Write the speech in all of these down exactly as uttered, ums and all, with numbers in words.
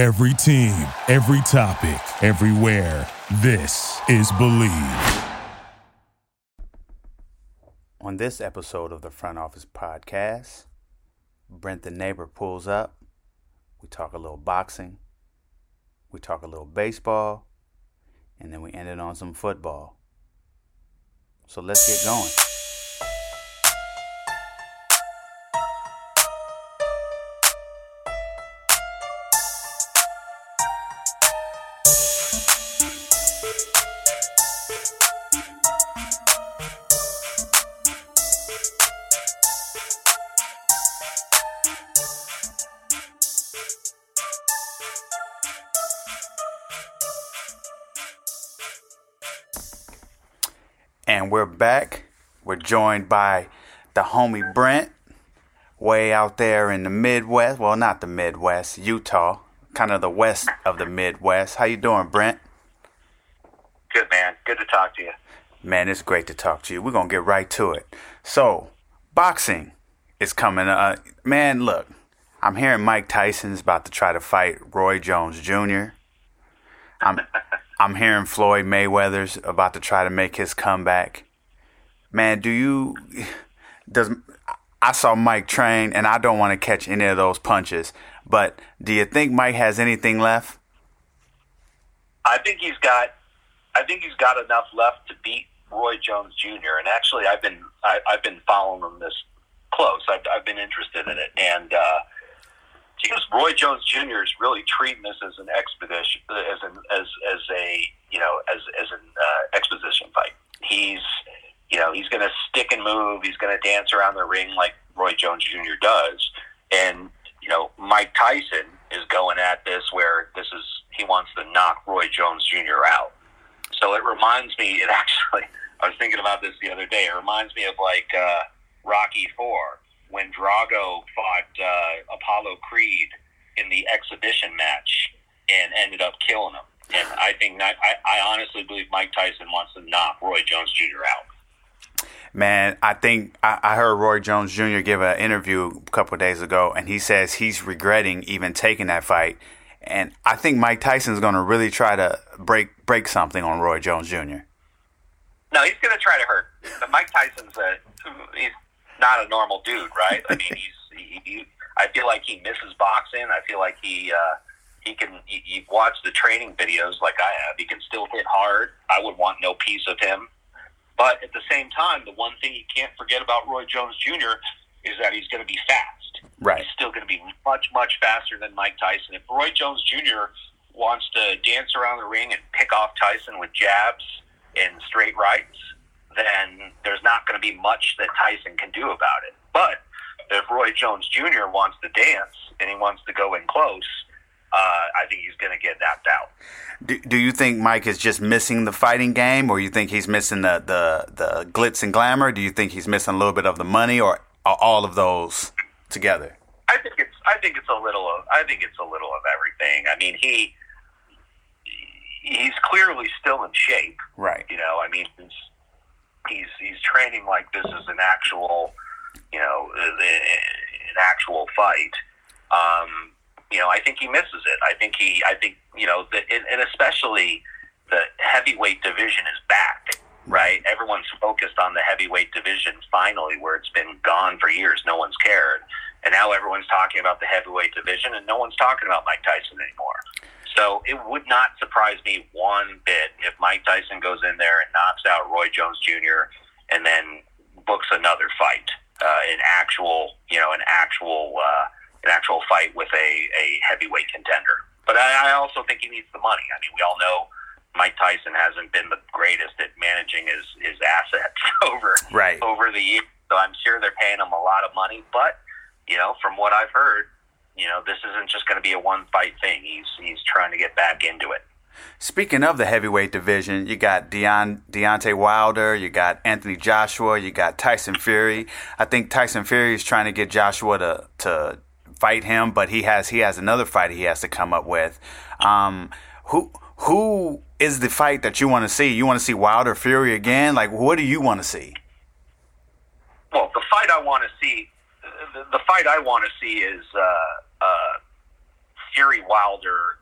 Every team, every topic, everywhere. This is Believe. On this episode of the Front Office Podcast, Brent the neighbor pulls up. We talk a little boxing. We talk a little baseball. And then we end it on some football. So let's get going. And we're back. We're joined by the homie Brent, way out there in the Midwest. Well, not the Midwest, Utah, kind of the west of the Midwest. How you doing, Brent? Good, man. Good to talk to you. Man, it's great to talk to you. We're going to get right to it. So, boxing is coming up. Man, look, I'm hearing Mike Tyson's about to try to fight Roy Jones Junior I'm... I'm hearing Floyd Mayweather's about to try to make his comeback. Man, do you does I saw Mike train, and I don't want to catch any of those punches. But do you think Mike has anything left? I think he's got I think he's got enough left to beat Roy Jones Junior And actually, I've been I, I've been following him this close. I've, I've been interested in it, and uh, Because Roy Jones Junior is really treating this as an expedition, as an as as a you know as as an uh, exposition fight. He's you know he's going to stick and move. He's going to dance around the ring like Roy Jones Junior does. And you know Mike Tyson is going at this where this is he wants to knock Roy Jones Junior out. So it reminds me. It actually I was thinking about this the other day. It reminds me of like uh, Rocky Four. When Drago fought uh, Apollo Creed in the exhibition match and ended up killing him. And I think not, I, I honestly believe Mike Tyson wants to knock Roy Jones Junior out. Man, I think I, I heard Roy Jones Junior give an interview a couple of days ago, and he says he's regretting even taking that fight. And I think Mike Tyson's going to really try to break break something on Roy Jones Junior No, he's going to try to hurt. But Mike Tyson's a he's, not a normal dude, right? I mean, he's. He, he, I feel like he misses boxing. I feel like he uh, he can. He, he watched the training videos like I have. He can still hit hard. I would want no piece of him. But at the same time, the one thing you can't forget about Roy Jones Junior is that he's going to be fast. Right. He's still going to be much, much faster than Mike Tyson. If Roy Jones Junior wants to dance around the ring and pick off Tyson with jabs and straight rights, then there's not going to be much that Tyson can do about it. But if Roy Jones Junior wants to dance and he wants to go in close, uh, I think he's going to get knocked out. Do, do you think Mike is just missing the fighting game, or you think he's missing the, the, the glitz and glamour? Do you think he's missing a little bit of the money, or all of those together? I think it's I think it's a little of I think it's a little of everything. I mean he he's clearly still in shape, right? You know, I mean. It's, He's he's training like this is an actual, you know, an actual fight. Um, you know, I think he misses it. I think he, I think you know, the, and especially the heavyweight division is back, right? Everyone's focused on the heavyweight division finally, where it's been gone for years. No one's cared, and now everyone's talking about the heavyweight division, and no one's talking about Mike Tyson anymore. So it would not surprise me one bit if Mike Tyson goes in there and knocks out Roy Jones Junior and then books another fight, uh, an actual, you know, an actual, uh, an actual fight with a, a heavyweight contender. But I, I also think he needs the money. I mean, we all know Mike Tyson hasn't been the greatest at managing his, his assets over right. over the years. So I'm sure they're paying him a lot of money. But you know, from what I've heard, you know, this isn't just going to be a one-fight thing. He's he's trying to get back into it. Speaking of the heavyweight division, you got Deon, Deontay Wilder, you got Anthony Joshua, you got Tyson Fury. I think Tyson Fury is trying to get Joshua to to fight him, but he has he has another fight he has to come up with. Um, who who is the fight that you want to see? You want to see Wilder Fury again? Like, what do you want to see? Well, the fight I want to see, the, the fight I want to see is. Uh, Uh, Fury Wilder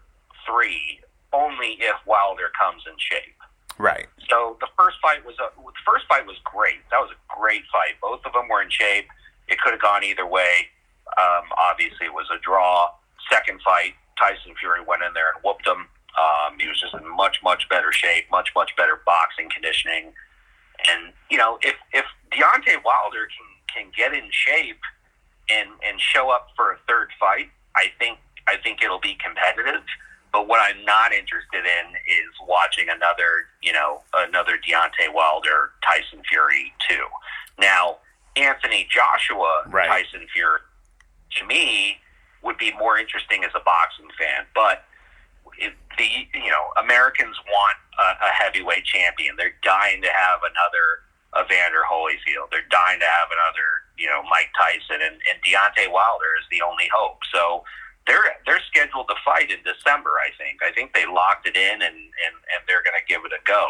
three only if Wilder comes in shape. Right. So the first fight was a, the first fight was great. That was a great fight. Both of them were in shape. It could have gone either way. Um, obviously, it was a draw. Second fight, Tyson Fury went in there and whooped him. Um, he was just in much, much better shape, much, much better boxing conditioning. And, you know, if, if Deontay Wilder can, can get in shape and and show up for a third fight, I think I think it'll be competitive. But what I'm not interested in is watching another, you know, another Deontay Wilder, Tyson Fury two. Now, Anthony Joshua, right. Tyson Fury, to me, would be more interesting as a boxing fan. But if the, you know, Americans want a, a heavyweight champion. They're dying to have another Evander Holyfield. They're dying to have another, you know, Mike Tyson, and, and Deontay Wilder is the only hope. So they're they're scheduled to fight in December, I think. I think they locked it in, and, and, and they're going to give it a go.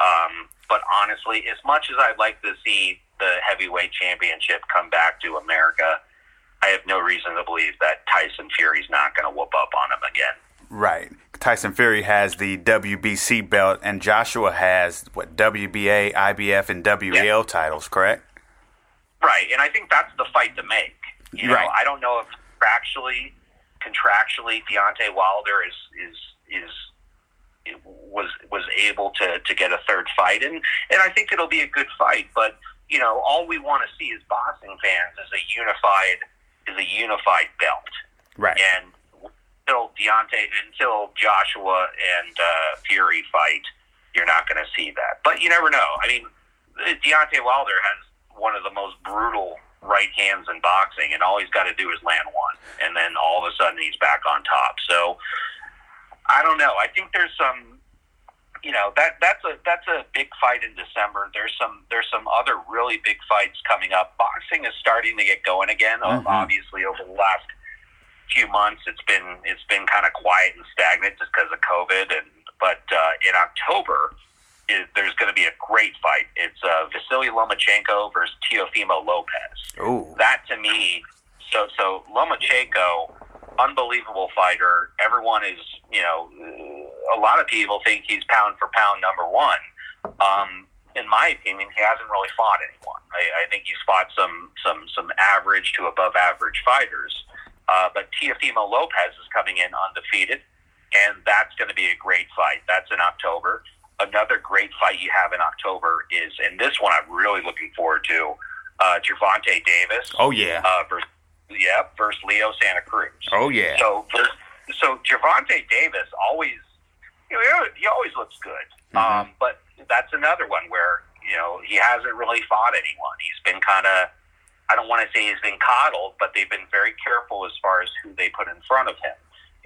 Um, but honestly, as much as I'd like to see the heavyweight championship come back to America, I have no reason to believe that Tyson Fury's not going to whoop up on him again. Right. Tyson Fury has the W B C belt, and Joshua has, what, W B A, I B F, and W E L yeah. titles, correct? Right, and I think that's the fight to make. You know, right. I don't know if actually... contractually, Deontay Wilder is is is was was able to, to get a third fight, and and I think it'll be a good fight. But you know, all we want to see as boxing fans is a unified is a unified belt, right? And until Deontay, until Joshua and uh, Fury fight, you're not going to see that. But you never know. I mean, Deontay Wilder has one of the most brutal right hands in boxing, and all he's got to do is land one, and then all of a sudden he's back on top. So I don't know. I think there's some, you know, that that's a that's a big fight in December. There's some there's some other really big fights coming up. Boxing is starting to get going again. Mm-hmm. Obviously, over the last few months, it's been it's been kind of quiet and stagnant just because of COVID. And but uh, in October, there's going to be a great fight. It's uh, Vasily Lomachenko versus Teofimo Lopez. Ooh. That to me, so so Lomachenko, unbelievable fighter. Everyone is, you know, a lot of people think he's pound for pound number one. Um, in my opinion, he hasn't really fought anyone. I, I think he's fought some some some average to above average fighters. Uh, but Teofimo Lopez is coming in undefeated, and that's going to be a great fight. That's in October. Another great fight you have in October is, and this one I'm really looking forward to, uh, Gervonta Davis. Oh, yeah. Uh, versus, yeah, versus Leo Santa Cruz. Oh, yeah. So, so Gervonta Davis always, you know, he always looks good. Mm-hmm. Um, but that's another one where, you know, he hasn't really fought anyone. He's been kind of, I don't want to say he's been coddled, but they've been very careful as far as who they put in front of him.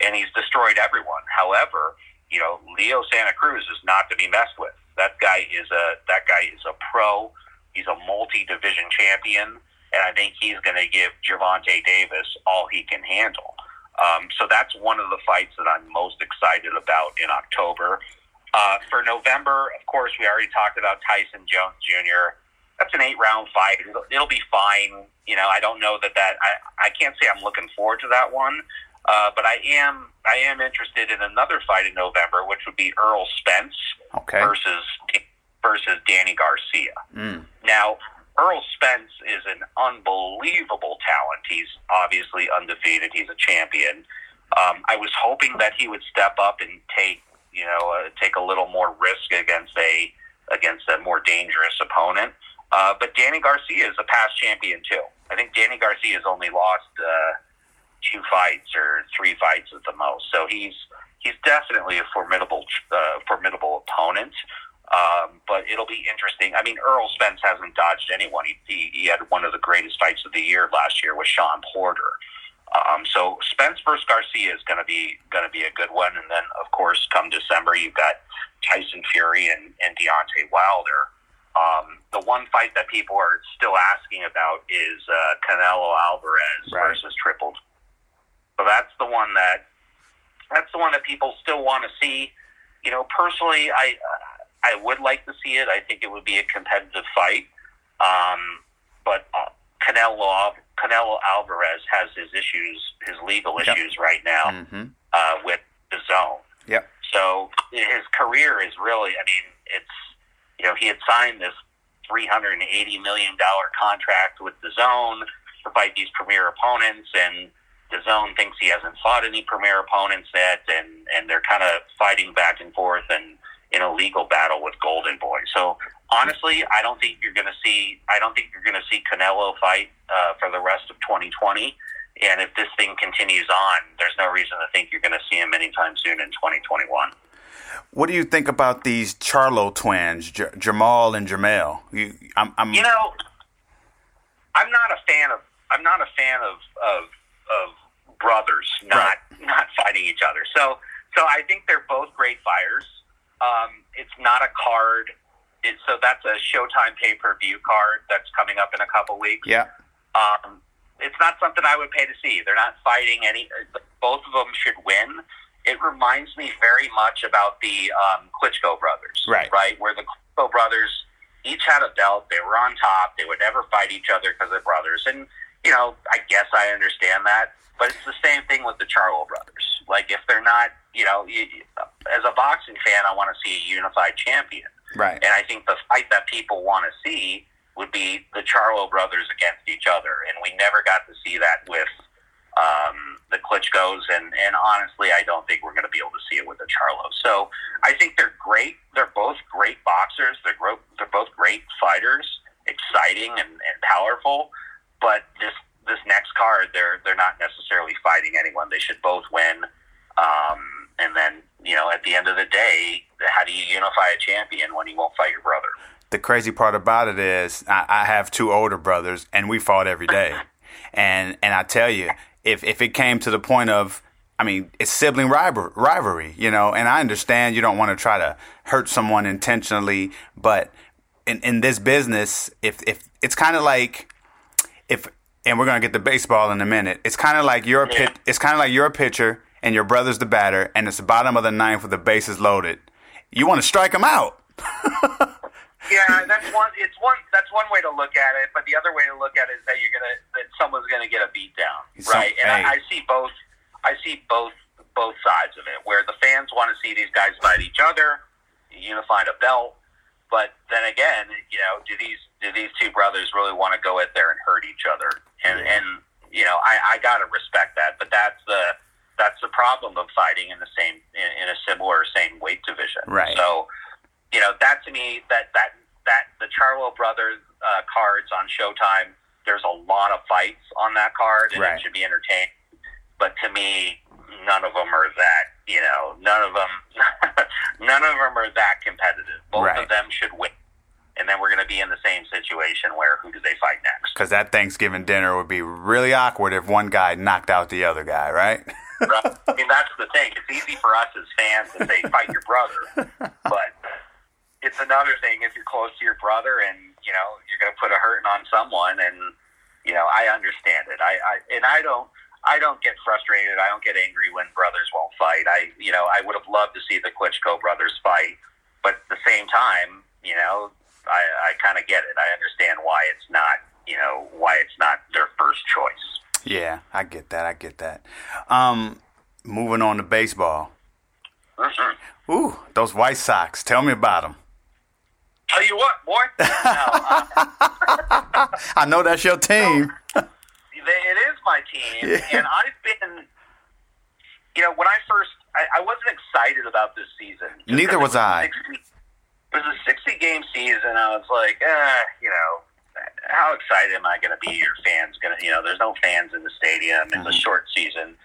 And he's destroyed everyone. However, you know, Leo Santa Cruz is not to be messed with. That guy is a that guy is a pro. He's a multi-division champion, and I think he's going to give Gervonta Davis all he can handle. Um, so that's one of the fights that I'm most excited about in October. Uh, for November, of course, we already talked about Tyson Jones Junior That's an eight-round fight. It'll, it'll be fine. You know, I don't know that that I, I can't say I'm looking forward to that one. Uh, but I am I am interested in another fight in November, which would be Errol Spence okay. versus versus Danny Garcia. Mm. Now, Errol Spence is an unbelievable talent. He's obviously undefeated. He's a champion. Um, I was hoping that he would step up and take you know uh, take a little more risk against a against a more dangerous opponent. Uh, but Danny Garcia is a past champion too. I think Danny Garcia has only lost Uh, two fights or three fights at the most. So he's he's definitely a formidable uh, formidable opponent. Um, but it'll be interesting. I mean, Errol Spence hasn't dodged anyone. He, he, he had one of the greatest fights of the year last year with Sean Porter. Um, so Spence versus Garcia is going to be going to be a good one. And then, of course, come December, you've got Tyson Fury and, and Deontay Wilder. Um, the one fight that people are still asking about is uh, Canelo Alvarez right. versus Triple G. So that's the one that that's the one that people still want to see. You know, personally, I I would like to see it. I think it would be a competitive fight. Um, but uh, Canelo Canelo Alvarez has his issues, his legal yep. issues right now mm-hmm. uh, with the D A Z N. Yep. So his career is really, I mean, it's, you know, he had signed this three hundred eighty million dollars contract with the D A Z N to fight these premier opponents, and the D A Z N thinks he hasn't fought any premier opponents yet, and, and they're kind of fighting back and forth and in a legal battle with Golden Boy. So honestly, I don't think you're going to see, I don't think you're going to see Canelo fight uh, for the rest of twenty twenty. And if this thing continues on, there's no reason to think you're going to see him anytime soon in twenty twenty-one. What do you think about these Charlo twins, J- Jamal and Jermell? You, I'm, I'm, you know, I'm not a fan of. I'm not a fan of of, of brothers not right. not fighting each other. So so I think they're both great fighters. Um, it's not a card. It, so that's a Showtime pay per view card that's coming up in a couple weeks. Yeah. Um, it's not something I would pay to see. They're not fighting any. Both of them should win. It reminds me very much about the um, Klitschko brothers, right? Right, where the Klitschko brothers each had a belt, they were on top, they would never fight each other because they're brothers, and you know, I guess I understand that, but it's the same thing with the Charlo brothers. Like, if they're not, you know, you, as a boxing fan, I want to see a unified champion, right? And I think the fight that people want to see would be the Charlo brothers against each other, and we never got to see that with. Um, the Klitschkos, and, and honestly, I don't think we're going to be able to see it with the Charlo. So I think they're great. They're both great boxers. They're, gro- they're both great fighters, exciting and, and powerful. But this this next card, they're they're not necessarily fighting anyone. They should both win. Um, and then, you know, at the end of the day, how do you unify a champion when you won't fight your brother? The crazy part about it is I, I have two older brothers, and we fought every day. and and I tell you, If if it came to the point of, I mean, it's sibling rivalry, you know, and I understand you don't want to try to hurt someone intentionally, but in, in this business, if, if it's kind of like if, and we're gonna get to baseball in a minute, it's kind of like your pit, it's kind of like your pitcher and your brother's the batter, and it's the bottom of the ninth with the bases loaded. You want to strike them out. Yeah, that's one. It's one. That's one way to look at it. But the other way to look at it is that you're gonna that someone's gonna get a beat down, right? And I, I see both. I see both both sides of it, where the fans want to see these guys fight each other, unify a belt. But then again, you know, do these do these two brothers really want to go out there and hurt each other? And and you know, I, I gotta respect that. But that's the that's the problem of fighting in the same in, in a similar same weight division, right? So. You know, that to me, that that that the Charlo brothers uh, cards on Showtime. There's a lot of fights on that card, and right. It should be entertaining. But to me, none of them are that. You know, none of them, none of them are that competitive. Both right. of them should win, and then we're going to be in the same situation where who do they fight next? Because that Thanksgiving dinner would be really awkward if one guy knocked out the other guy, right? Right. I mean, that's the thing. It's easy for us as fans to say fight your brother, but. It's another thing if you're close to your brother and, you know, you're going to put a hurting on someone, and, you know, I understand it. I, I and I don't I don't get frustrated. I don't get angry when brothers won't fight. I, you know, I would have loved to see the Klitschko brothers fight, but at the same time, you know, I, I kind of get it. I understand why it's not, you know, why it's not their first choice. Yeah, I get that. I get that. Um, moving on to baseball. Mm-hmm. Ooh, those White Sox. Tell me about them. Tell you what, boy. No, uh, I know that's your team. So, it is my team, yeah. And I've been, you know, when I first, I, I wasn't excited about this season. Neither was, was I. sixty, it was a sixty-game season. I was like, uh, you know, how excited am I going to be? Your fans going to, you know, there's no fans in the stadium. It's mm-hmm. a short season.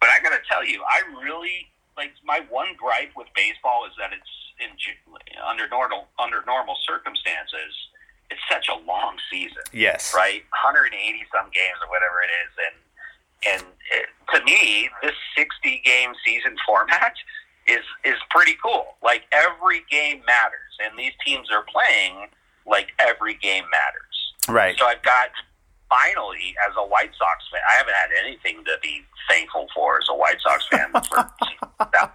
But I got to tell you, I really, like, my one gripe with baseball is that it's, In, under normal under normal circumstances, it's such a long season. Yes, right, one hundred eighty some games or whatever it is, and and it, to me, this sixty game season format is is pretty cool. Like, every game matters, and these teams are playing like every game matters. Right. So I've got finally, as a White Sox fan, I haven't had anything to be thankful for as a White Sox fan for that.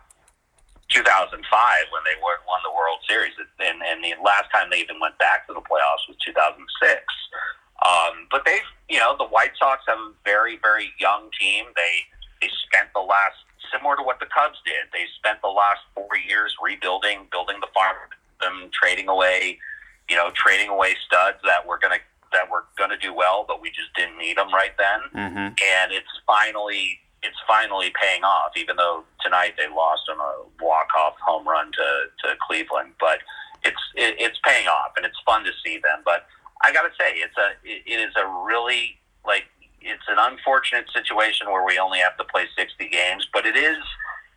two thousand five, when they won the World Series, and, and the last time they even went back to the playoffs was two thousand six. Um, but they've, you know, the White Sox have a very, very young team. They they spent the last, similar to what the Cubs did, they spent the last four years rebuilding, building the farm, them trading away, you know, trading away studs that were going to that were going to do well, but we just didn't need them right then. Mm-hmm. And it's finally it's finally paying off, even though tonight they lost on a walk-off home run to, to Cleveland. But it's it, it's paying off, and it's fun to see them. But I got to say, it's a it, it is a really, like, it's an unfortunate situation where we only have to play sixty games, but it is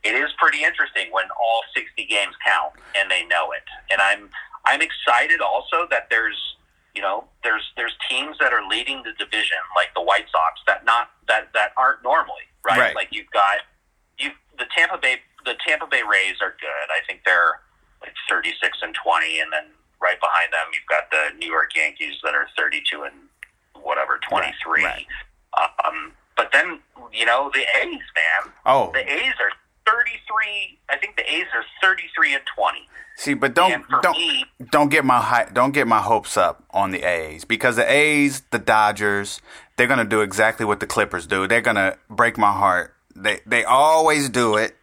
it is pretty interesting when all sixty games count, and they know it. And I'm I'm excited also that there's, you know, there's there's teams that are leading the division, like the White Sox, that not that, that aren't normally, right? right? Like you've got you the Tampa Bay the Tampa Bay Rays are good. I think they're like thirty-six and twenty, and then right behind them you've got the New York Yankees that are thirty-two and whatever twenty-three. Right, right. Um, but then you know the A's, man. Oh, the A's are thirty-three. I think the A's are thirty-three and twenty. See, but don't don't me, don't get my don't get my hopes up on the A's, because the A's, the Dodgers, they're gonna do exactly what the Clippers do. They're gonna break my heart. They they always do it.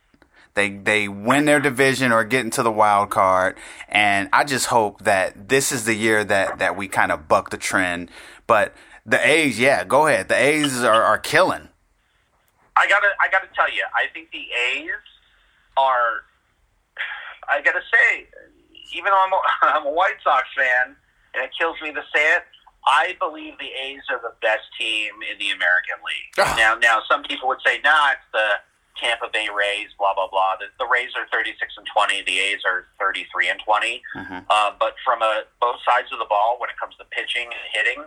They they win their division or get into the wild card, and I just hope that this is the year that, that we kind of buck the trend. But the A's, yeah, go ahead. The A's are, are killing. I gotta I gotta tell you, I think the A's are. I gotta say, even though I'm a, I'm a White Sox fan, and it kills me to say it, I believe the A's are the best team in the American League. Oh. Now, now some people would say, nah, it's the Tampa Bay Rays, blah, blah, blah. The, the Rays are thirty-six and twenty. The A's are thirty-three and twenty. Mm-hmm. Uh, but from a, both sides of the ball, when it comes to pitching and hitting,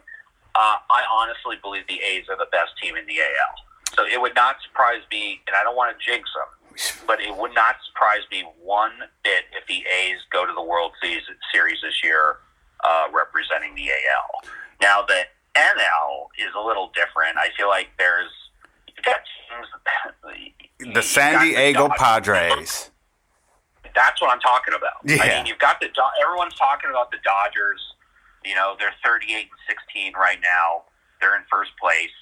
uh, I honestly believe the A's are the best team in the A L. So it would not surprise me, and I don't want to jinx them, but it would not surprise me one bit if the A's go to the World Series this year uh, representing the A L. Now, the N L is a little different. I feel like there's... You've got teams, the San Diego Padres. That's what I'm talking about. Yeah. I mean, you've got the... Everyone's talking about the Dodgers. You know, they're thirty-eight and sixteen right now. They're in first place.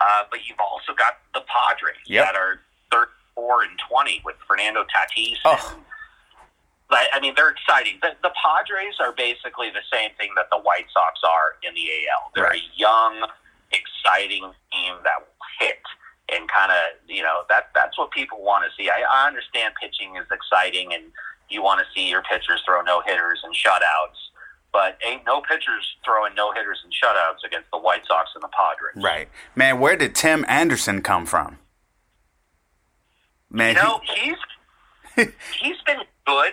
Uh, but you've also got the Padres yep. that are... Four and twenty with Fernando Tatis. Oh. But, I mean, they're exciting. The, the Padres are basically the same thing that the White Sox are in the A L. They're right. a young, exciting team that will hit and kind of, you know, that that's what people want to see. I, I understand pitching is exciting, and you want to see your pitchers throw no hitters and shutouts, but ain't no pitchers throwing no hitters and shutouts against the White Sox and the Padres. Right, man. Where did Tim Anderson come from? Man, you know, he, he's he's been good,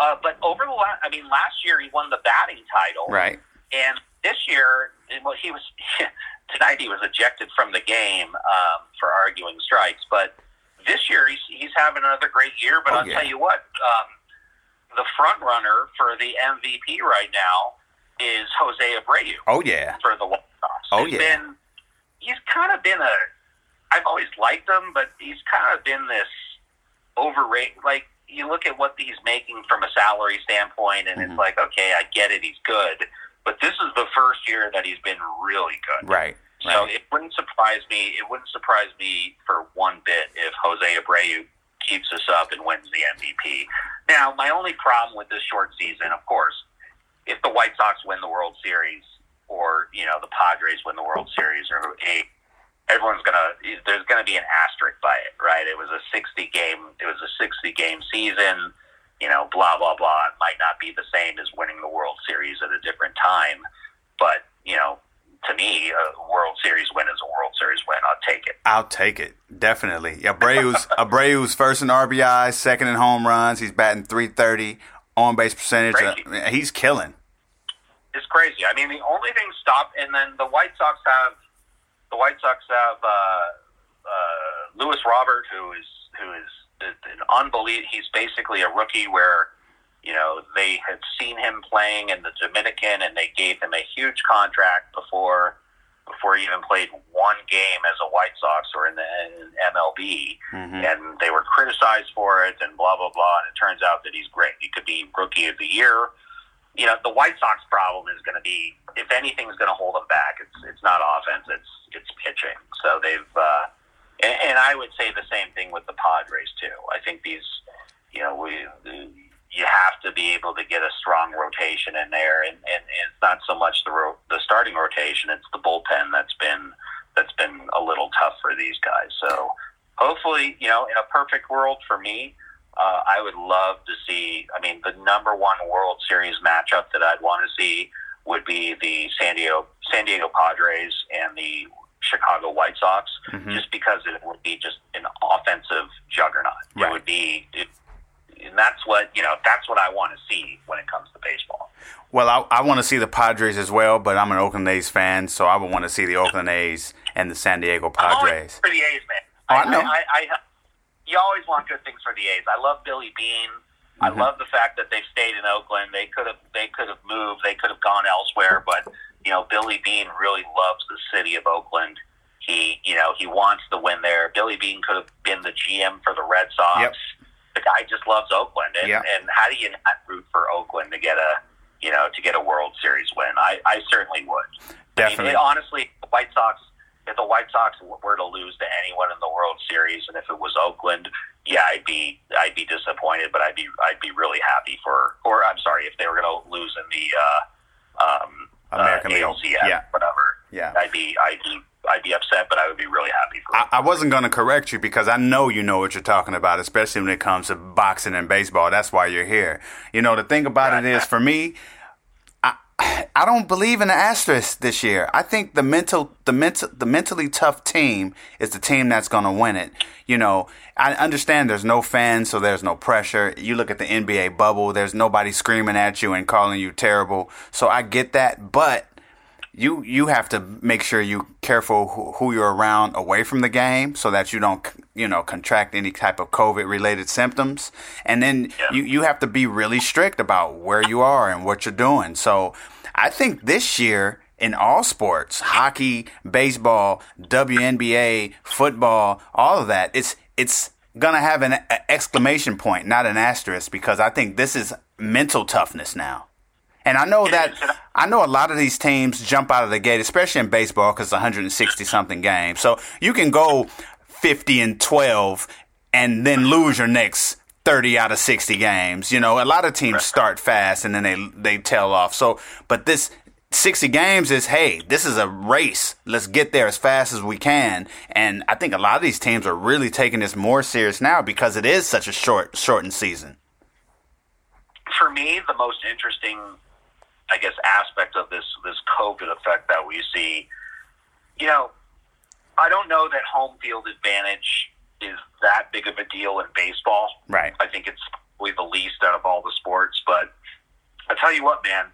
uh, but over the last, I mean, last year he won the batting title, right? And this year, well, he was tonight he was ejected from the game um, for arguing strikes. But this year he's he's having another great year. But oh, I'll yeah. tell you what, um, the front runner for the M V P right now is Jose Abreu. Oh yeah, for the White Sox. Oh he's yeah, been, he's kind of been a. I've always liked him, but he's kind of been this overrated. Like, you look at what he's making from a salary standpoint, and mm-hmm. it's like, okay, I get it, he's good. But this is the first year that he's been really good. Right. So right. it wouldn't surprise me. It wouldn't surprise me for one bit if Jose Abreu keeps us up and wins the M V P. Now, my only problem with this short season, of course, if the White Sox win the World Series or, you know, the Padres win the World Series or a Everyone's gonna. There's gonna be an asterisk by it, right? It was a sixty game. It was a sixty game season. You know, blah blah blah. It might not be the same as winning the World Series at a different time, but you know, to me, a World Series win is a World Series win. I'll take it. I'll take it definitely. Abreu's Abreu's first in R B I, second in home runs. He's batting three thirty, on base percentage. Uh, he's killing. It's crazy. I mean, the only thing stopped, and then the White Sox have. The White Sox have uh, uh, Lewis Robert, who is who is an unbelievable. He's basically a rookie where, you know, they had seen him playing in the Dominican, and they gave him a huge contract before before he even played one game as a White Sox or in the in M L B, mm-hmm. and they were criticized for it and blah blah blah. And it turns out that he's great. He could be Rookie of the Year. you know, the White Sox problem is going to be, if anything's going to hold them back, it's it's not offense, it's it's pitching. So they've, uh, and, and I would say the same thing with the Padres too. I think these, you know, we you have to be able to get a strong rotation in there, and, and it's not so much the ro- the starting rotation, it's the bullpen that's been that's been a little tough for these guys. So hopefully, you know, in a perfect world for me, Uh, I would love to see, I mean, the number one World Series matchup that I'd want to see would be the San Diego San Diego Padres and the Chicago White Sox, mm-hmm. just because it would be just an offensive juggernaut. Right. It would be, it, and that's what, you know, that's what I want to see when it comes to baseball. Well, I, I want to see the Padres as well, but I'm an Oakland A's fan, so I would want to see the Oakland A's and the San Diego Padres. I'm for the A's, man. Oh, I know. I, I, I, I, You always want good things for the A's. I love Billy Beane. Mm-hmm. I love the fact that they've stayed in Oakland. They could have they could have moved. They could have gone elsewhere. But, you know, Billy Beane really loves the city of Oakland. He, you know, he wants to win there. Billy Beane could have been the G M for the Red Sox. Yep. The guy just loves Oakland. And, yep. and how do you not root for Oakland to get a, you know, to get a World Series win? I, I certainly would. Definitely. I mean, honestly, the White Sox, if the White Sox were to lose to anyone in the World Series, and if it was Oakland, yeah, I'd be I'd be disappointed, but I'd be I'd be really happy for, or I'm sorry, if they were going to lose in the uh, um, American uh, A L C S, yeah. whatever, yeah, I'd be I'd be I'd be upset, but I would be really happy for. I, I wasn't going to correct you because I know you know what you're talking about, especially when it comes to boxing and baseball. That's why you're here. You know, the thing about it is, for me, I don't believe in the asterisk this year. I think the mental, the mental, the mentally tough team is the team that's going to win it. You know, I understand there's no fans, so there's no pressure. You look at the N B A bubble; there's nobody screaming at you and calling you terrible. So I get that, but you you have to make sure you're careful who, who you're around away from the game, so that you don't you know contract any type of COVID related symptoms. And then yeah. you you have to be really strict about where you are and what you're doing. So I think this year in all sports, hockey, baseball, W N B A, football, all of that, it's it's going to have an, an exclamation point, not an asterisk, because I think this is mental toughness now. And I know that I know a lot of these teams jump out of the gate, especially in baseball, because it's one hundred sixty something games. So you can go fifty and twelve and then lose your next thirty out of sixty games. You know, a lot of teams start fast and then they they tail off. So, but this sixty games is, hey, this is a race. Let's get there as fast as we can. And I think a lot of these teams are really taking this more serious now because it is such a short shortened season. For me, the most interesting, I guess, aspect of this this COVID effect that we see, you know, I don't know that home field advantage is that big of a deal in baseball. Right. I think it's probably the least out of all the sports. But I tell you what, man,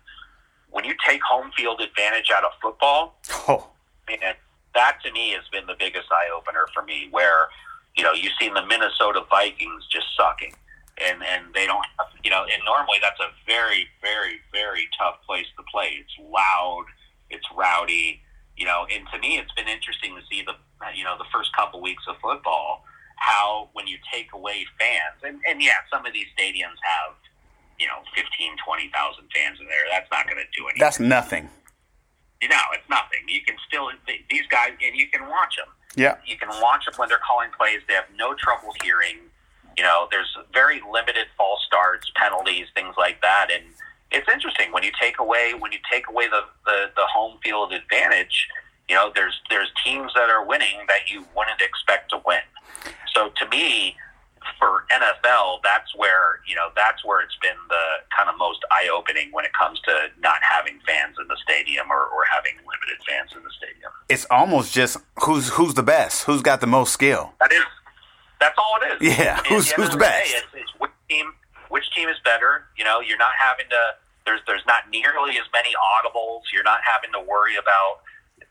when you take home field advantage out of football, oh. man, that to me has been the biggest eye-opener for me, where, you know, you've seen the Minnesota Vikings just sucking. And and they don't have, you know, and normally that's a very, very, very tough place to play. It's loud, it's rowdy, you know, and to me it's been interesting to see the, you know, the first couple weeks of football, how when you take away fans, and, and yeah, some of these stadiums have, you know, fifteen, twenty thousand fans in there. That's not going to do anything. That's nothing. You know, it's nothing. You can still, these guys, and you can watch them. Yeah. You can watch them when they're calling plays. They have no trouble hearing. You know, there's very limited false starts, penalties, things like that, and it's interesting when you take away when you take away the, the, the home field advantage. You know, there's there's teams that are winning that you wouldn't expect to win. So to me, for N F L, that's where you know that's where it's been the kind of most eye opening when it comes to not having fans in the stadium or, or having limited fans in the stadium. It's almost just who's who's the best, who's got the most skill. That is. That's all it is. Yeah, who's who's the best? It's, it's which team, which team is better. You know, you're not having to. There's there's not nearly as many audibles. You're not having to worry about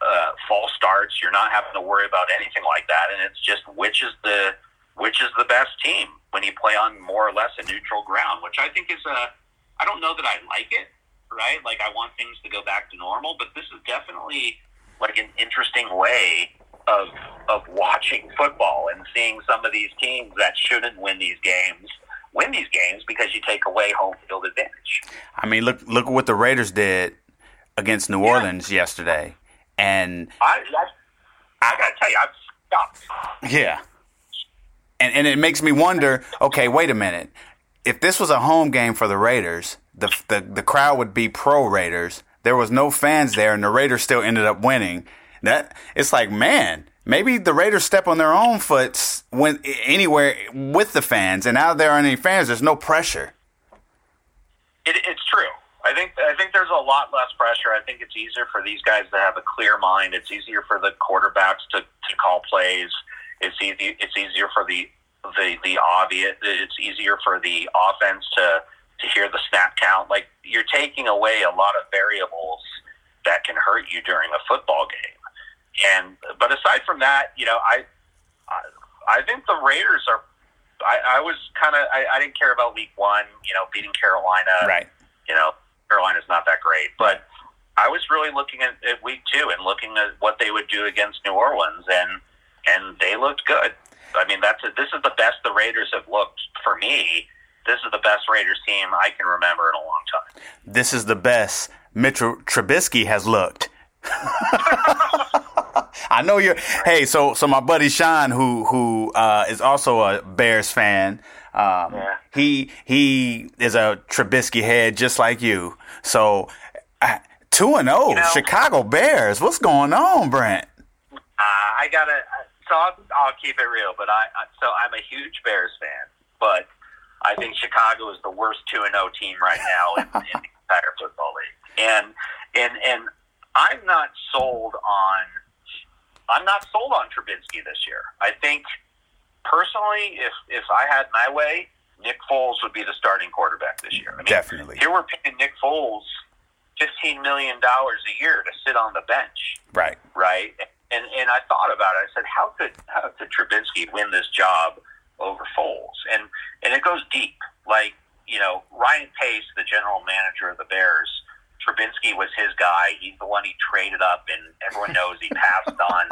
uh, false starts. You're not having to worry about anything like that. And it's just which is the which is the best team when you play on more or less a neutral ground, which I think is a. I don't know that I like it, right? Like I want things to go back to normal, but this is definitely like an interesting way of of watching football and seeing some of these teams that shouldn't win these games win these games because you take away home field advantage. I I mean, look look what the Raiders did against New yeah. Orleans yesterday. And I, I, I got to tell you, I'm shocked. Yeah. And, and it makes me wonder, okay, wait a minute. If this was a home game for the Raiders, the, the the crowd would be pro Raiders. There was no fans there, and the Raiders still ended up winning. That it's like, man, maybe the Raiders step on their own foot when anywhere with the fans, and now there aren't any fans. There's no pressure. It, it's true. I think I think there's a lot less pressure. I think it's easier for these guys to have a clear mind. It's easier for the quarterbacks to, to call plays. It's easy. It's easier for the the the obvious. It's easier for the offense to to hear the snap count. Like, you're taking away a lot of variables that can hurt you during a football game. And but aside from that, you know, I I, I think the Raiders are. I, I was kind of I, I didn't care about Week One. You know, beating Carolina. Right. You know, Carolina's not that great, but I was really looking at, at Week Two and looking at what they would do against New Orleans, and. And they looked good. I mean, that's a, this is the best the Raiders have looked for me. This is the best Raiders team I can remember in a long time. This is the best Mitchell Trubisky has looked. I know you're. Hey, so so my buddy Sean, who who uh, is also a Bears fan, um, yeah. he he is a Trubisky head just like you. So two and zero, Chicago Bears. What's going on, Brent? Uh, I gotta. I, So I'll, I'll keep it real, but I so I'm a huge Bears fan, but I think Chicago is the worst two and zero team right now in, in the entire football league, and and and I'm not sold on I'm not sold on Trubisky this year. I think personally, if if I had my way, Nick Foles would be the starting quarterback this year. I mean, definitely. Here we're paying Nick Foles fifteen million dollars a year to sit on the bench, right? Right. And and I thought about it. I said, how could how could Trubisky win this job over Foles? And and it goes deep. Like, you know, Ryan Pace, the general manager of the Bears, Trubisky was his guy. He's the one he traded up, and everyone knows he passed on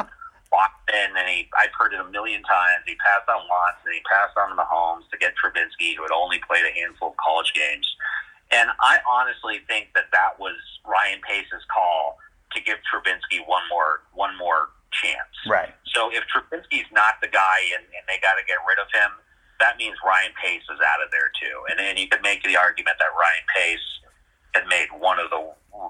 Watson. And he, I've heard it a million times. He passed on Watson. He passed on Mahomes to get Trubisky, who had only played a handful of college games. And I honestly think that that was Ryan Pace's call to give Trubinsky one more one more chance. Right. So if Trubinsky's not the guy and, and they got to get rid of him, that means Ryan Pace is out of there too. And and you could make the argument that Ryan Pace had made one of the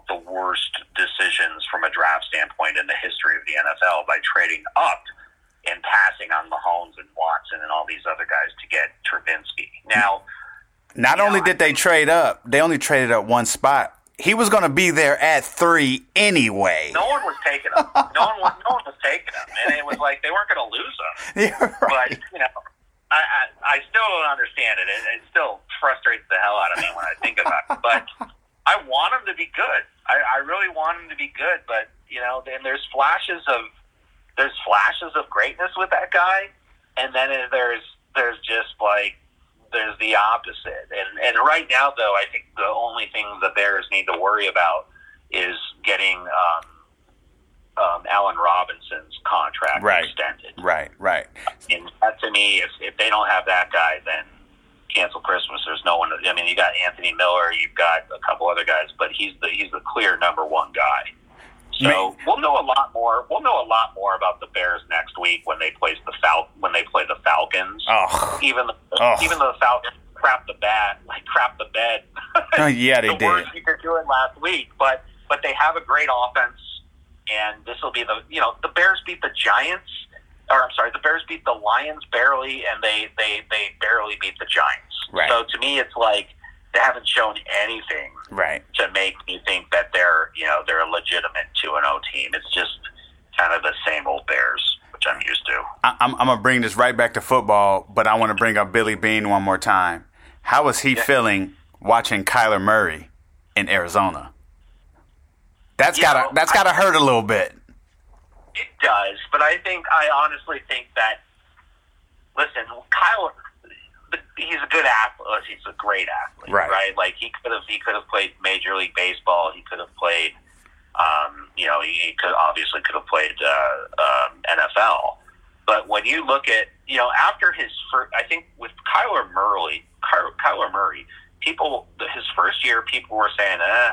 the worst decisions from a draft standpoint in the history of the N F L by trading up and passing on Mahomes and Watson and all these other guys to get Trubinsky. Now, not only know, did they trade up, they only traded up one spot. He was going to be there at three anyway. No one was taking him. No one was, no one was taking him. And it was like they weren't going to lose him. Yeah, right. But, you know, I, I, I still don't understand it. it. It still frustrates the hell out of me when I think about it. But I want him to be good. I, I really want him to be good. But, you know, and there's flashes of there's flashes of greatness with that guy. And then there's there's just like, there's the opposite. And and right now, though, I think the only thing the Bears need to worry about is getting um, um, Allen Robinson's contract right. extended. Right, right. And that, to me, if, if they don't have that guy, then cancel Christmas. There's no one. I mean, you got Anthony Miller, you've got a couple other guys, but he's the he's the clear number one guy. So right. we'll know a lot more. We'll know a lot more about the Bears next week when they play the Fal- when they play the Falcons. Oh. Even the, oh. even though the Falcons crap the bat, like crap the bed. Oh, yeah, they the did. The worst you could do it last week, but but they have a great offense, and this will be the you know the Bears beat the Giants, or I'm sorry, the Bears beat the Lions barely, and they they, they barely beat the Giants. Right. So to me, it's like. They haven't shown anything right. to make me think that they're, you know, they're a legitimate two and oh team. It's just kind of the same old Bears, which I'm used to. I'm, I'm going to bring this right back to football, but I want to bring up Billy Beane one more time. How was he yeah. feeling watching Kyler Murray in Arizona? That's got to that's got to hurt a little bit. It does, but I think I honestly think that. Listen, Kyler. He's a good athlete. He's a great athlete, right? right? Like he could have, he could have played Major League Baseball. He could have played, um, you know, he, he could obviously could have played uh, um, N F L. But when you look at, you know, after his, first, I think with Kyler Murray, Kyler Murray, people, his first year, people were saying, eh,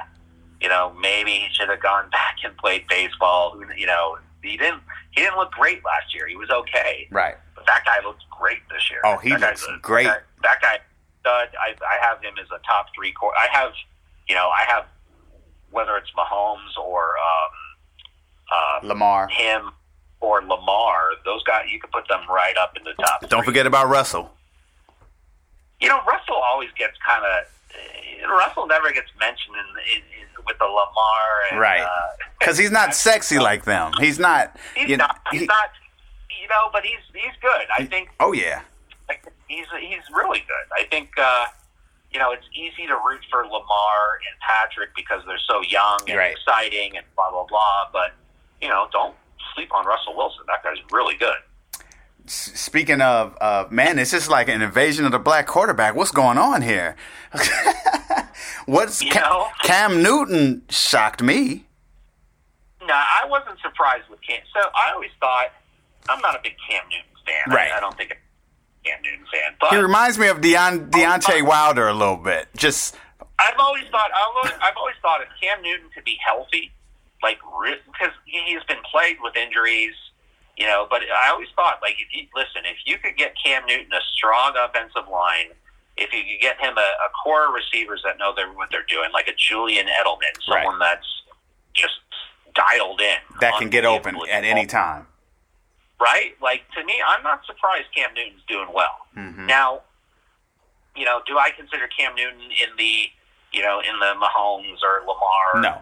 you know, maybe he should have gone back and played baseball. You know, he didn't, he didn't look great last year. He was okay. Right. But that guy looked great this year. Oh, he that looks a, great. That, that guy, uh, I, I have him as a top three core. I have, you know, I have, whether it's Mahomes or um, uh, Lamar, him or Lamar, those guys, you can put them right up in the top three. Don't forget about Russell. You know, Russell always gets kind of – Russell never gets mentioned in, in, in, with the Lamar. And, right. Because uh, he's not sexy like them. He's not – He's, you not, know, he's he, not – you know, but he's he's good. I think – Oh, yeah. Like, he's he's really good. I think, uh, you know, it's easy to root for Lamar and Patrick because they're so young and right. exciting and blah, blah, blah. But, you know, don't sleep on Russell Wilson. That guy's really good. Speaking of, uh, man, it's just like an invasion of the black quarterback. What's going on here? What's you know, Cam Newton shocked me. No, I wasn't surprised with Cam. So I always thought, I'm not a big Cam Newton fan. Right. I, I don't think I'm a Cam Newton fan. But he reminds me of Deon, Deontay Wilder a little bit. Just I've always thought I've always, I've always thought if Cam Newton could be healthy, like because he's been plagued with injuries. You know, but I always thought, like, if you, listen, if you could get Cam Newton a strong offensive line, if you could get him a, a core of receivers that know they're, what they're doing, like a Julian Edelman, someone right. that's just dialed in. That can get open at any time. Right? Like, to me, I'm not surprised Cam Newton's doing well. Mm-hmm. Now, you know, do I consider Cam Newton in the, you know, in the Mahomes or Lamar? No.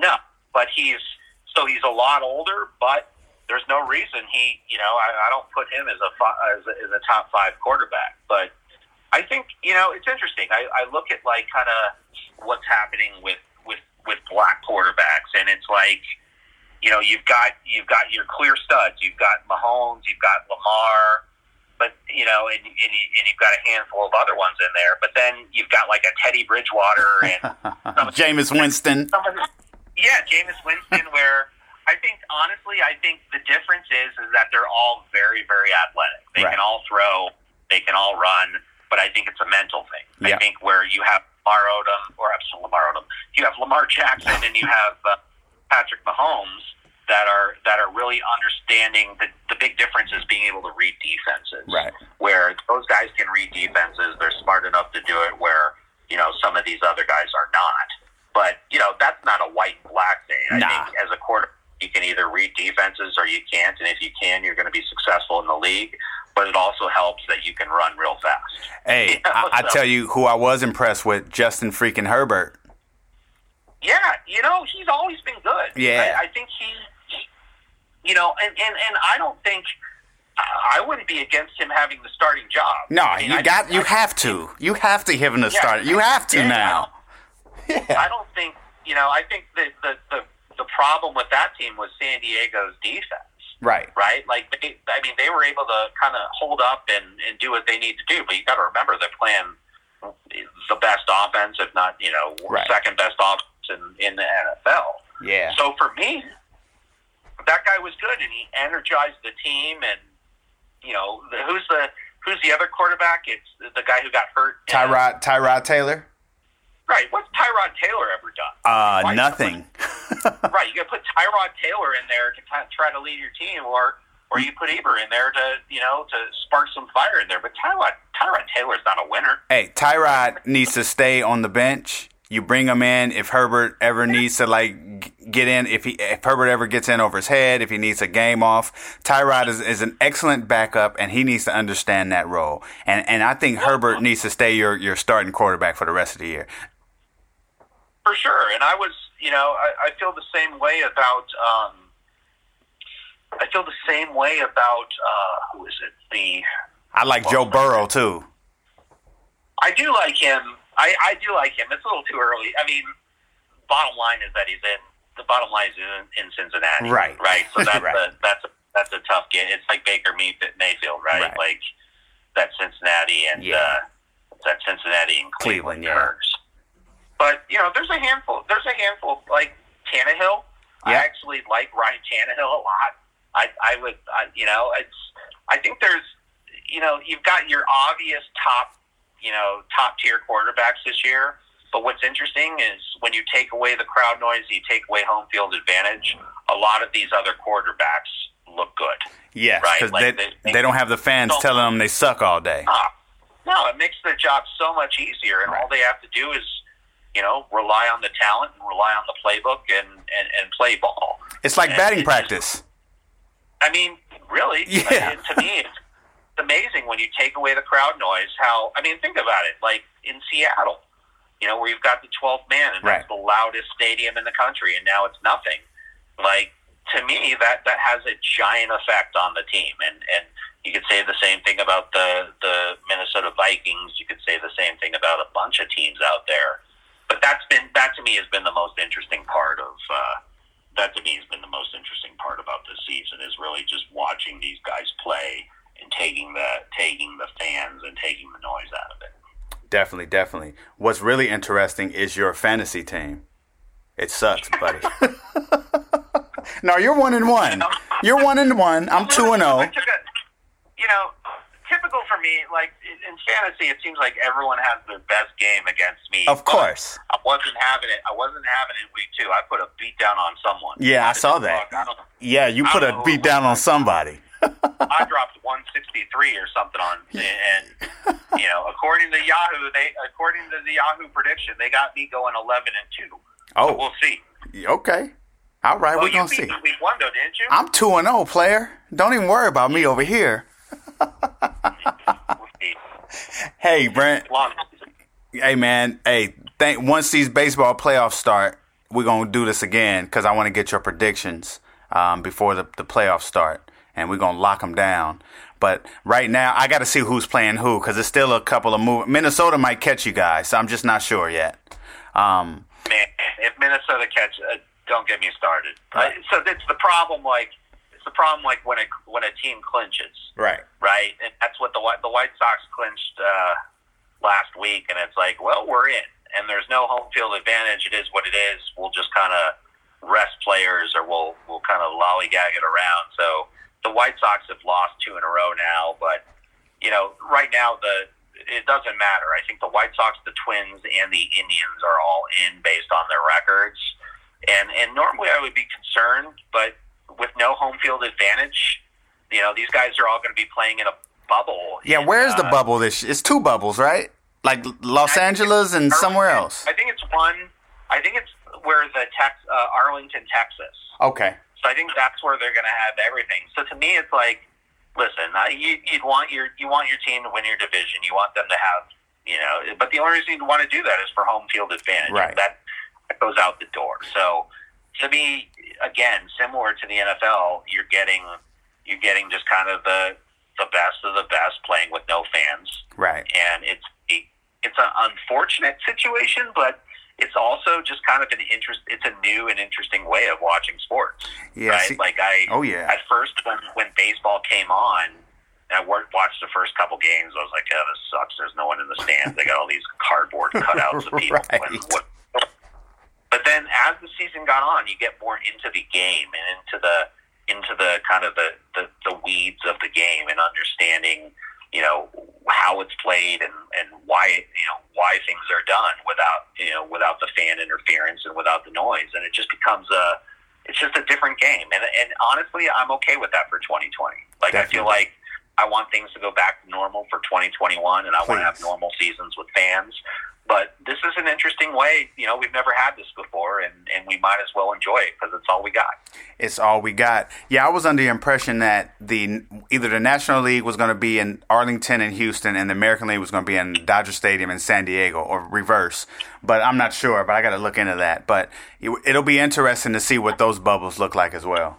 No. But he's, so he's a lot older, but there's no reason he, you know, I, I don't put him as a, as a as a top five quarterback. But I think, you know, it's interesting. I, I look at, like, kind of what's happening with, with, with black quarterbacks, and it's like, you know, you've got you've got your clear studs. You've got Mahomes. You've got Lamar. But, you know, and, and, you, and you've got a handful of other ones in there. But then you've got, like, a Teddy Bridgewater and some, Jameis Winston. Some of the, yeah, Jameis Winston, where... I think, honestly, I think the difference is is that they're all very, very athletic. They right. can all throw, they can all run, but I think it's a mental thing. Yeah. I think where you have Lamar Odom, or Lamar Odom, you have Lamar Jackson and you have uh, Patrick Mahomes that are that are really understanding the, the big difference is being able to read defenses. Right. Where those guys can read defenses, they're smart enough to do it. Where you know some of these other guys are not. But you know that's not a white and black thing. Nah. I think as a quarterback, you can either read defenses or you can't, and if you can, you're going to be successful in the league. But it also helps that you can run real fast. Hey, you know, I, so. I tell you who I was impressed with, Justin freaking Herbert. Yeah, you know, he's always been good. Yeah. I, I think he, he, you know, and, and, and I don't think I, I wouldn't be against him having the starting job. No, I mean, you I got think, you I, have to. You have to give him the yeah, start. You have to yeah, now. Yeah. I don't think, you know, I think that the, the, the the problem with that team was San Diego's defense. Right. Right? Like, they, I mean, they were able to kind of hold up and, and do what they need to do. But you got to remember they're playing the best offense, if not, you know, right. second best offense in, in the N F L. Yeah. So for me, that guy was good, and he energized the team. And, you know, the, who's the who's the other quarterback? It's the guy who got hurt. Tyrod, and, Tyrod Taylor. Right. What's Tyrod Taylor ever done? Uh, Why nothing. Right, you got to put Tyrod Taylor in there to kind of try to lead your team, or or you put Eber in there to you know to spark some fire in there. But Tyrod Tyrod Taylor's not a winner. Hey, Tyrod needs to stay on the bench. You bring him in if Herbert ever needs to like get in. If he if Herbert ever gets in over his head, if he needs a game off, Tyrod is, is an excellent backup, and he needs to understand that role. And and I think Herbert needs to stay your your starting quarterback for the rest of the year. For sure, and I was. You know, I, I feel the same way about. Um, I feel the same way about uh, who is it? The I like well, Joe Burrow too. I do like him. I, I do like him. It's a little too early. I mean, bottom line is that he's in. The bottom line is in, in Cincinnati, right? Right. So that's right. a that's a that's a tough game. It's like Baker Mayfield, right? right. Like that Cincinnati and yeah. uh, that Cincinnati and Cleveland, Cleveland yeah. Hurts. But, you know, there's a handful. There's a handful, like Tannehill. Yeah. I actually like Ryan Tannehill a lot. I, I would, I, you know, it's. I think there's, you know, you've got your obvious top you know, top-tier quarterbacks this year. But what's interesting is when you take away the crowd noise, you take away home field advantage, a lot of these other quarterbacks look good. Yes, because right? like they, they, they don't have the fans telling them they suck all day. Uh, no, it makes their job so much easier, and right. all they have to do is, you know, rely on the talent and rely on the playbook and, and, and play ball. It's like and batting it's, practice. I mean, really, yeah. I mean, to me, it's amazing when you take away the crowd noise how, I mean, think about it, like in Seattle, you know, where you've got the twelfth man and right. that's the loudest stadium in the country, and now it's nothing. Like, to me, that, that has a giant effect on the team. And, and you could say the same thing about the, the Minnesota Vikings. You could say the same thing about a bunch of teams out there. But that's been, that to me has been the most interesting part of, uh, that to me has been the most interesting part about this season, is really just watching these guys play and taking the, taking the fans and taking the noise out of it. Definitely, definitely. What's really interesting is your fantasy team. It sucks, buddy. No, you're one and one. You're one and one. I'm two and oh. You know, typical for me, like in fantasy, it seems like everyone has their best game against me. Of course. I wasn't having it. I wasn't having it in week two. I put a beat down on someone. Yeah, I, I saw that. I yeah, you put a beat down on somebody. I dropped one sixty-three or something on, and you know, according to Yahoo, they according to the Yahoo prediction, they got me going eleven and two. Oh, so we'll see. Okay, all right, well, we're gonna see. You beat me week one, though, didn't you? I'm two and zero, player. Don't even worry about me over here. Hey, Brent. Hey, man. Hey, thank. Once these baseball playoffs start, we're gonna do this again because I want to get your predictions um, before the the playoffs start. And we're going to lock them down. But right now, I got to see who's playing who, because it's still a couple of moves. Minnesota might catch you guys, so I'm just not sure yet. Um, Man, if Minnesota catch, uh, don't get me started. Right. Uh, so it's the problem, like it's the problem, like when a when a team clinches, right? Right, and that's what the the White Sox clinched uh, last week, and it's like, well, we're in, and there's no home field advantage. It is what it is. We'll just kind of rest players, or we'll we'll kind of lollygag it around. So. The White Sox have lost two in a row now, but, you know, right now the it doesn't matter. I think the White Sox, the Twins, and the Indians are all in based on their records. And and normally I would be concerned, but with no home field advantage, you know, these guys are all going to be playing in a bubble. Yeah, and, where's uh, the bubble? This It's two bubbles, right? Like Los Angeles and somewhere else. I think it's one. I think it's where the Tex- uh, Arlington, Texas. Okay. So I think that's where they're going to have everything. So to me, it's like, listen, you you'd want your you want your team to win your division. You want them to have, you know, but the only reason you want to do that is for home field advantage. Right. That, that goes out the door. So to me, again, similar to the N F L, you're getting you're getting just kind of the the best of the best playing with no fans. Right. And it's a, it's an unfortunate situation, but. It's also just kind of an interest. It's a new and interesting way of watching sports. Yeah, right? See, like I, oh yeah. At first, when, when baseball came on, and I watched the first couple games, I was like, "Oh, this sucks. There's no one in the stands. They got all these cardboard cutouts of people." Right. And what, but then, as the season got on, you get more into the game and into the into the kind of the, the, the weeds of the game and understanding. You know, how it's played and, and why, you know, why things are done without, you know, without the fan interference and without the noise. And it just becomes a, it's just a different game. And and honestly, I'm okay with that for twenty twenty. Like, definitely. I feel like I want things to go back to normal for twenty twenty-one and I Please. want to have normal seasons with fans. But this is an interesting way. You know, we've never had this before, and, and we might as well enjoy it because it's all we got. It's all we got. Yeah, I was under the impression that the either the National League was going to be in Arlington and Houston, and the American League was going to be in Dodger Stadium in San Diego, or reverse. But I'm not sure, but I got to look into that. But it, it'll be interesting to see what those bubbles look like as well.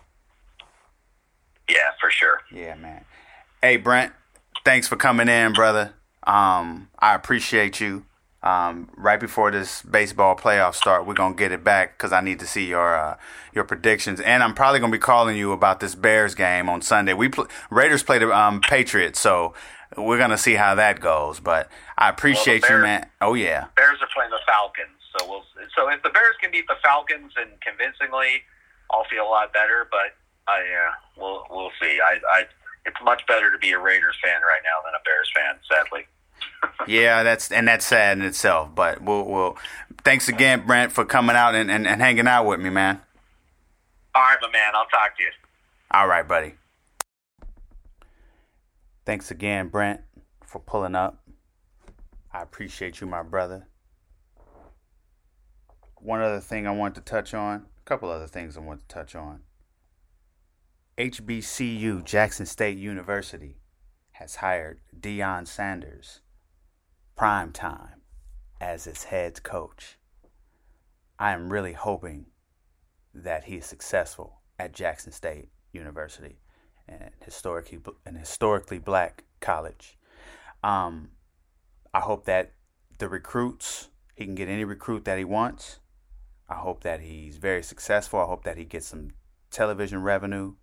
Yeah, for sure. Yeah, man. Hey, Brent, thanks for coming in, brother. Um, I appreciate you. Um, right before this baseball playoff start, we're going to get it back because I need to see your uh, your predictions. And I'm probably going to be calling you about this Bears game on Sunday. We pl- Raiders play the um, Patriots, so we're going to see how that goes. But I appreciate well, Bears, you, man. Oh, yeah. Bears are playing the Falcons. So we'll, so if the Bears can beat the Falcons and convincingly, I'll feel a lot better. But I, uh, we'll, we'll see. I, I, it's much better to be a Raiders fan right now than a Bears fan, sadly. Yeah, that's and that's sad in itself. But we'll, we'll thanks again, Brent, for coming out and, and, and hanging out with me, man. All right, my man. I'll talk to you. All right, buddy. Thanks again, Brent, for pulling up. I appreciate you, my brother. One other thing I want to touch on. A couple other things I want to touch on. H B C U, Jackson State University, has hired Deion Sanders, primetime, as its head coach. I am really hoping that he is successful at Jackson State University, and historically an historically black college. Um, I hope that the recruits, he can get any recruit that he wants. I hope that he's very successful. I hope that he gets some television revenue,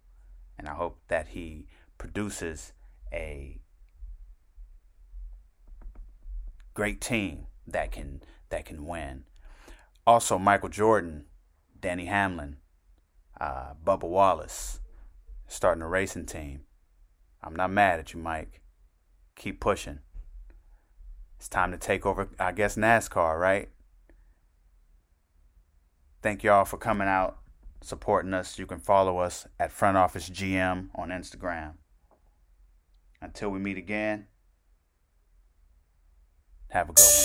and I hope that he produces a great team that can that can win. Also, Michael Jordan, Danny Hamlin, uh, Bubba Wallace, starting a racing team. I'm not mad at you, Mike. Keep pushing. It's time to take over, I guess, NASCAR, right? Thank y'all for coming out, supporting us. You can follow us at Front Office G M on Instagram. Until we meet again, have a good one.